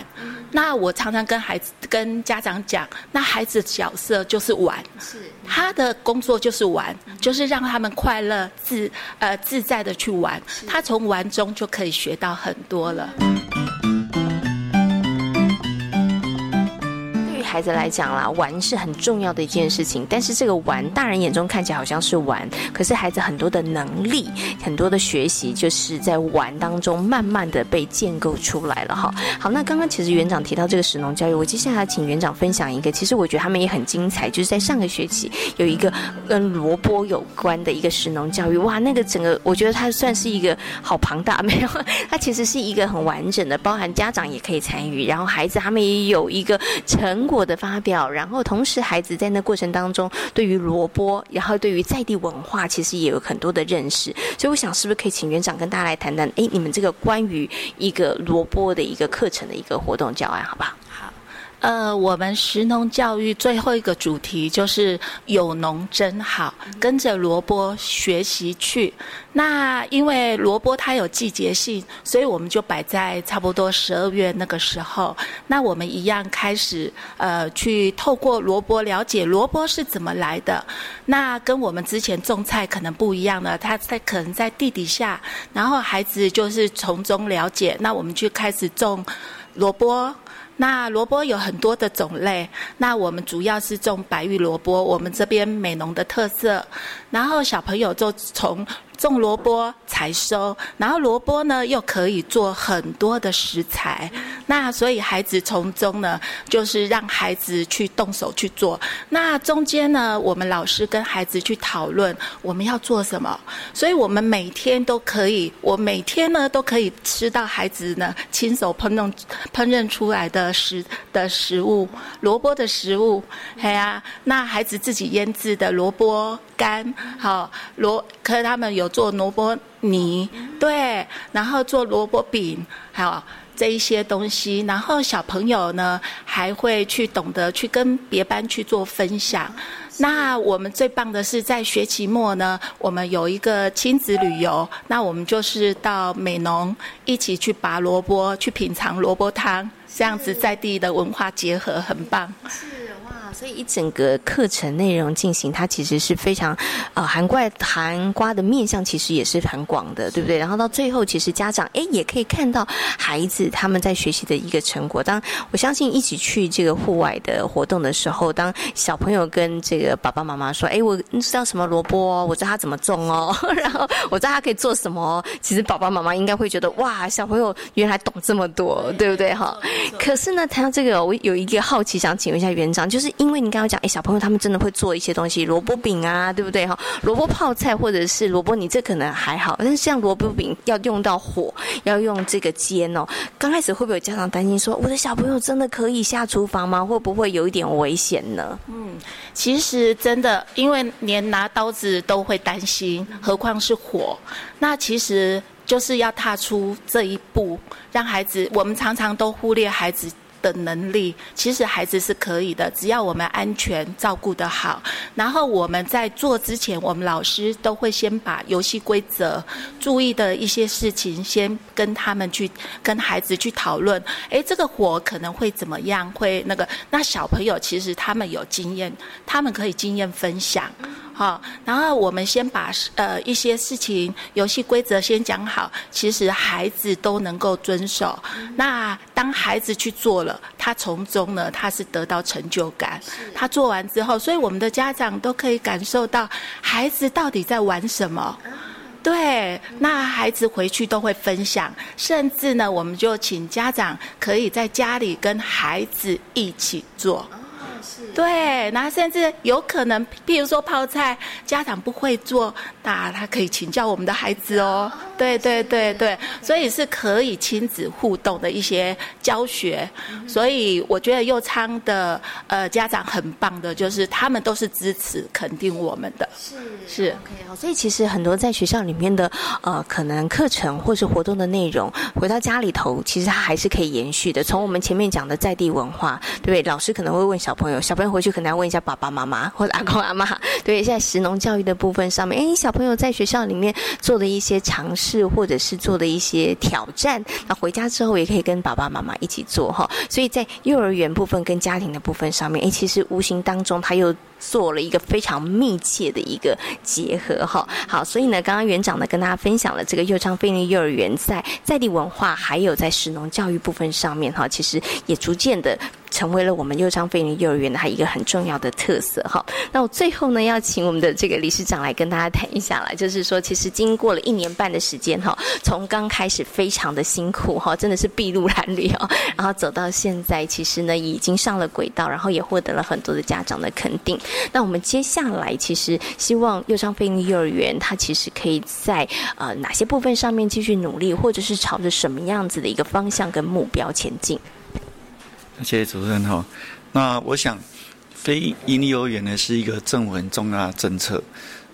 那我常常跟孩子跟家长讲，那孩子角色就是玩，他的工作就是玩，就是让他们快乐自呃自在的去玩，他从玩中就可以学到很多了。孩子来讲啦，玩是很重要的一件事情，但是这个玩大人眼中看起来好像是玩，可是孩子很多的能力很多的学习就是在玩当中慢慢的被建构出来了哈。好，那刚刚其实园长提到这个食农教育，我接下来请园长分享一个，其实我觉得他们也很精彩，就是在上个学期有一个跟萝卜有关的一个食农教育，哇，那个整个我觉得它算是一个好庞大，没有，它其实是一个很完整的，包含家长也可以参与，然后孩子他们也有一个成果的发表，然后同时孩子在那过程当中对于萝卜，然后对于在地文化其实也有很多的认识，所以我想是不是可以请园长跟大家来谈谈诶你们这个关于一个萝卜的一个课程的一个活动教案，好不好？好，呃，我们食农教育最后一个主题就是有农真好，跟着萝卜学习去。那因为萝卜它有季节性，所以我们就摆在差不多十二月那个时候。那我们一样开始呃去透过萝卜了解萝卜是怎么来的。那跟我们之前种菜可能不一样了，它在可能在地底下，然后孩子就是从中了解。那我们去开始种萝卜。那萝卜有很多的种类，那我们主要是种白玉萝卜，我们这边美浓的特色。然后小朋友就从种萝卜采收，然后萝卜呢又可以做很多的食材，那所以孩子从中呢就是让孩子去动手去做。那中间呢我们老师跟孩子去讨论我们要做什么，所以我们每天都可以，我每天呢都可以吃到孩子呢亲手烹饪烹饪出来的食的食物，萝卜的食物，哎呀、啊，那孩子自己腌制的萝卜干，好萝，可是他们有做萝卜泥，对，然后做萝卜饼，还有这一些东西，然后小朋友呢还会去懂得去跟别班去做分享。那我们最棒的是在学期末呢，我们有一个亲子旅游，那我们就是到美浓一起去拔萝卜，去品尝萝卜汤，这样子在地的文化结合，很棒。所以一整个课程内容进行，它其实是非常，呃，涵盖涵瓜的面向其实也是很广的，对不对？然后到最后，其实家长哎也可以看到孩子他们在学习的一个成果。当我相信一起去这个户外的活动的时候，当小朋友跟这个爸爸妈妈说：“哎，我知道什么萝卜哦，我知道它怎么种哦，然后我知道它可以做什么哦。”其实爸爸妈妈应该会觉得哇，小朋友原来懂这么多，对不对哈？可是呢，谈到这个，我有一个好奇想请问一下园长，就是因为你刚刚讲，哎，小朋友他们真的会做一些东西，萝卜饼啊，对不对哈？萝卜泡菜或者是萝卜泥，这可能还好，但是像萝卜饼要用到火，要用这个煎哦。刚开始会不会有家长担心说，我的小朋友真的可以下厨房吗？会不会有一点危险呢？嗯，其实真的，因为连拿刀子都会担心，何况是火。那其实就是要踏出这一步，让孩子，我们常常都忽略孩子的能力，其实孩子是可以的，只要我们安全照顾得好。然后我们在做之前，我们老师都会先把游戏规则注意的一些事情先跟他们去跟孩子去讨论，诶，这个火可能会怎么样，会那个，那小朋友其实他们有经验，他们可以经验分享。好，然后我们先把呃一些事情游戏规则先讲好，其实孩子都能够遵守。那当孩子去做了，他从中呢他是得到成就感，他做完之后，所以我们的家长都可以感受到孩子到底在玩什么。对，那孩子回去都会分享，甚至呢我们就请家长可以在家里跟孩子一起做。对，然后甚至有可能，譬如说泡菜，家长不会做，那他可以请教我们的孩子哦。对对对对，所以是可以亲子互动的一些教学。所以我觉得幼昌的呃家长很棒的，就是他们都是支持肯定我们的。是是 ，OK 好。所以其实很多在学校里面的呃可能课程或是活动的内容，回到家里头，其实它还是可以延续的。从我们前面讲的在地文化，对不对？老师可能会问小朋友，小朋友回去可能要问一下爸爸妈妈或者阿公阿妈，对，现在食农教育的部分上面，哎，小朋友在学校里面做的一些尝试，是或者是做的一些挑战，那回家之后也可以跟爸爸妈妈一起做哈。所以在幼儿园部分跟家庭的部分上面，哎，其实无形当中他又做了一个非常密切的一个结合哈。好，所以呢，刚刚园长呢跟大家分享了这个幼昌非营利幼儿园在在地文化还有在食农教育部分上面哈，其实也逐渐的成为了我们幼昌非营利幼儿园的它一个很重要的特色哈。那我最后呢要请我们的这个理事长来跟大家谈一下啦，就是说其实经过了一年半的时间哈，从刚开始非常的辛苦哈，真的是筚路蓝缕哦，然后走到现在，其实呢已经上了轨道，然后也获得了很多的家长的肯定。那我们接下来其实希望幼昌非营利幼儿园它其实可以在呃哪些部分上面继续努力，或者是朝着什么样子的一个方向跟目标前进？谢谢主持人哈。那我想，非营利幼儿园呢是一个政府很重要的政策。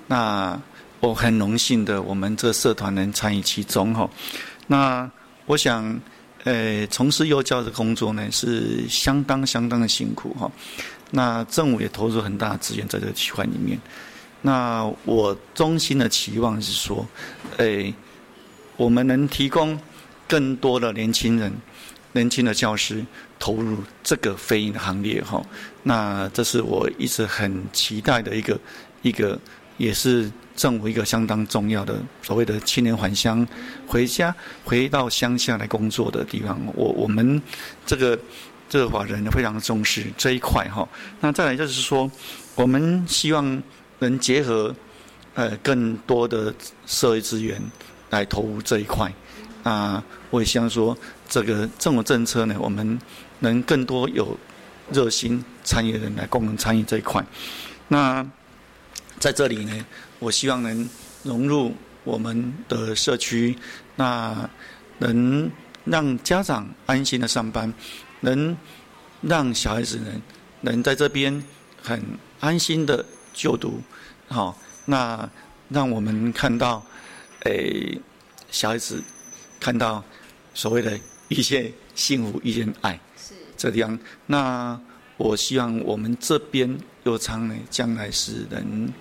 那我很荣幸的，我们这社团能参与其中哈。那我想，呃，从事幼教的工作呢是相当相当的辛苦哈。那政府也投入很大的资源在这个区块里面。那我衷心的期望是说，呃，我们能提供更多的年轻人。年轻的教师投入这个非营利行列哈，那这是我一直很期待的一个一个，也是政府一个相当重要的所谓的青年返乡，回家回到乡下来工作的地方。我我们这个这个法人非常重视这一块哈。那再来就是说，我们希望能结合呃更多的社会资源来投入这一块。那我也希望说，这个政府政策呢，我们能更多有热心参与的人来共同参与这一块。那在这里呢，我希望能融入我们的社区，那能让家长安心的上班，能让小孩子呢能在这边很安心的就读，好、哦，那让我们看到，诶，小孩子看到所谓的遇见幸福、遇见爱，是这地方。那我希望我们这边右昌呢，将来是能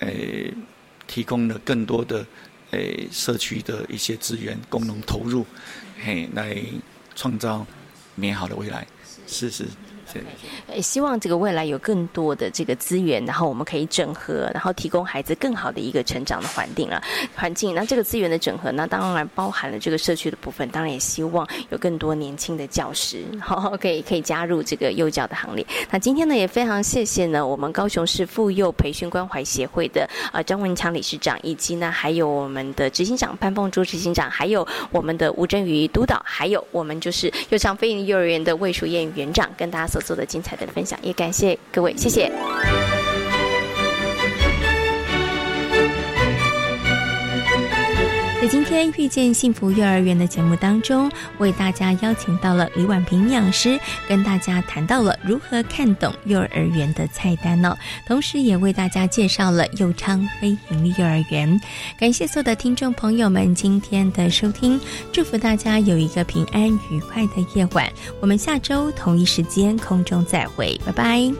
诶提供了更多的诶社区的一些资源、功能投入，嘿，来创造美好的未来。是是。Okay. 希望这个未来有更多的这个资源，然后我们可以整合，然后提供孩子更好的一个成长的环境了环境。那这个资源的整合，那当然包含了这个社区的部分，当然也希望有更多年轻的教师，好可以可以加入这个幼教的行列。那今天呢，也非常谢谢呢我们高雄市妇幼培训关怀协会的呃张文强理事长，以及呢还有我们的执行长潘凤珠执行长，还有我们的吴真瑜督导，还有我们就是右昌飞云幼儿园的魏淑燕园长，跟大家。所做的精彩的分享，也感谢各位，谢谢。在今天遇见幸福幼儿园的节目当中，为大家邀请到了李婉萍营养师，跟大家谈到了如何看懂幼儿园的菜单哦，同时也为大家介绍了右昌非营利幼儿园。感谢所有的听众朋友们今天的收听，祝福大家有一个平安愉快的夜晚。我们下周同一时间空中再会，拜拜。